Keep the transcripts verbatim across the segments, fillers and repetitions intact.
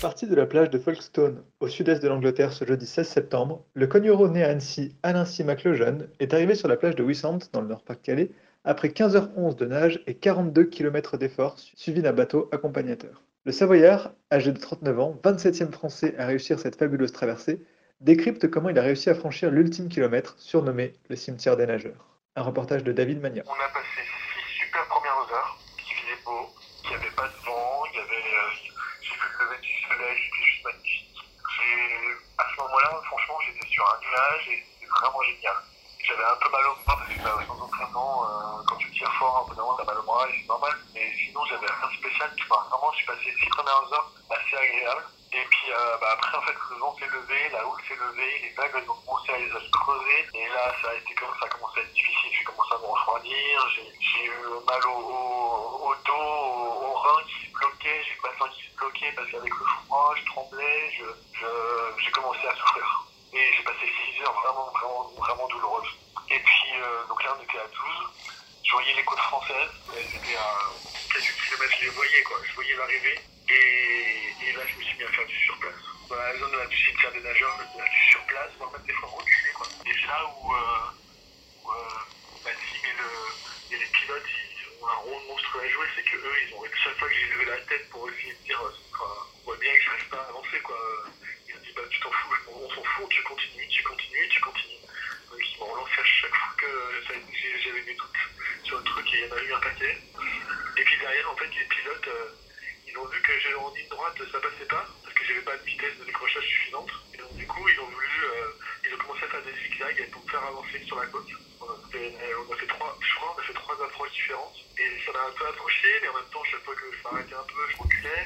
Parti de la plage de Folkestone, au sud-est de l'Angleterre ce jeudi seize septembre, le cognero né à Annecy, Alain Simac-Le jeune, est arrivé sur la plage de Wissant, dans le Nord-Pas-de-Calais, après quinze heures onze de nage et quarante-deux kilomètres d'effort, suivi d'un bateau accompagnateur. Le Savoyard, âgé de trente-neuf ans, vingt-septième Français à réussir cette fabuleuse traversée, décrypte comment il a réussi à franchir l'ultime kilomètre, surnommé le cimetière des nageurs. Un reportage de David Magnac. On a passé six super premières heures, qui faisait beau, il n'y avait pas de vent, il y avait... Euh... C'était juste magnifique. Et à ce moment-là, franchement, j'étais sur un nuage et c'était vraiment génial. J'avais un peu mal au bras parce que bah, sans entraînement, euh, quand tu tires fort, un peu d'avant, t'as mal au bras et c'est normal. Mais sinon, j'avais rien de spécial. Tu vois, vraiment, je suis passé six premières heures assez agréable. Et puis euh, bah, après, en fait, le vent s'est levé, la houle s'est levée, les vagues elles ont commencé à se creuser. Et là, ça a été comme ça, a commencé à être difficile. J'ai commencé à me refroidir, j'ai, j'ai eu mal au, au, au dos, au, au rein qui se bloquait, j'ai eu le bassin qui se bloquait parce qu'avec le froid, je tremblais, je, je, j'ai commencé à souffrir. Et j'ai passé six heures vraiment, vraiment, vraiment douloureuses. Et puis, euh, donc là, on était à Toulouse. Je voyais les côtes françaises, c'était à quelques kilomètres, je les voyais, quoi. Je voyais l'arrivée. Et, et là, je me suis mis à faire du surplace. Dans la zone là, du cimetière des nageurs, là, du surplace, voire même des fois reculé, quoi. Et c'est là où, euh, où euh, ma team et, le, et les pilotes, ils ont un rôle monstre à jouer. C'est qu'eux, ils ont, chaque fois que j'ai levé la tête pour essayer de dire, enfin, on voit bien que je ne reste pas à avancer, quoi. Ils me disent, bah, tu t'en fous, on s'en fout, tu continues, tu continues, tu continues. Donc, ils m'ont relancé à chaque fois que ça, j'avais des doutes sur le truc, et il y en a eu un paquet. Et puis derrière, en fait, les pilotes, euh, ils ont vu que j'ai en ligne droite, ça passait pas, parce que j'avais pas de vitesse de décrochage suffisante. Et donc du coup, ils ont voulu, euh, ils ont commencé à faire des zigzags pour me faire avancer sur la côte. On a fait, on a fait trois, je crois, on a fait trois approches différentes. Et ça m'a un peu approché, mais en même temps, chaque fois que ça arrêtait un peu, je reculais.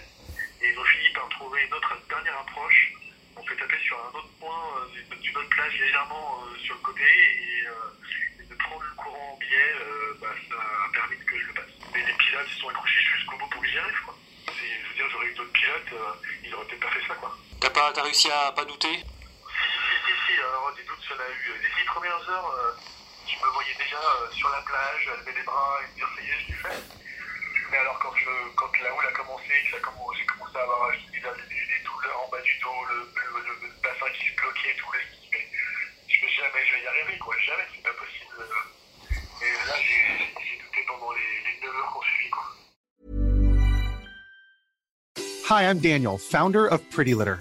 Et ils ont fini par trouver une autre une dernière approche. On s'est tapé sur un autre point, euh, d'une autre plage légèrement euh, sur le côté, et, euh, et de prendre le courant en biais, euh, bah, ça a permis que je le passe. Et les pilotes se sont accrochés jusqu'au bout pour que j'y arrive, quoi. Je veux dire, j'aurais eu d'autres pilotes, euh, ils auraient peut-être pas fait ça, quoi. T'as, pas, t'as réussi à pas douter ? Si, si, si, si, alors des doutes, j'en ai eu. Les six premières heures, euh, je me voyais déjà euh, sur la plage, à lever les bras et me dire, ça y est, je l'ai fait. Mais alors, quand, je, quand la houle a commencé, ça, comment, j'ai commencé à avoir je dis, là, des, des douleurs en bas du dos, le, le, le, le bassin qui se bloquait et tout, là, je me dis, mais je vais jamais, je vais y arriver, quoi, jamais, c'est pas possible. Et là, j'ai, j'ai douté pendant les, les neuf heures qu'on suivit, quoi. Hi, I'm Daniel, founder of Pretty Litter.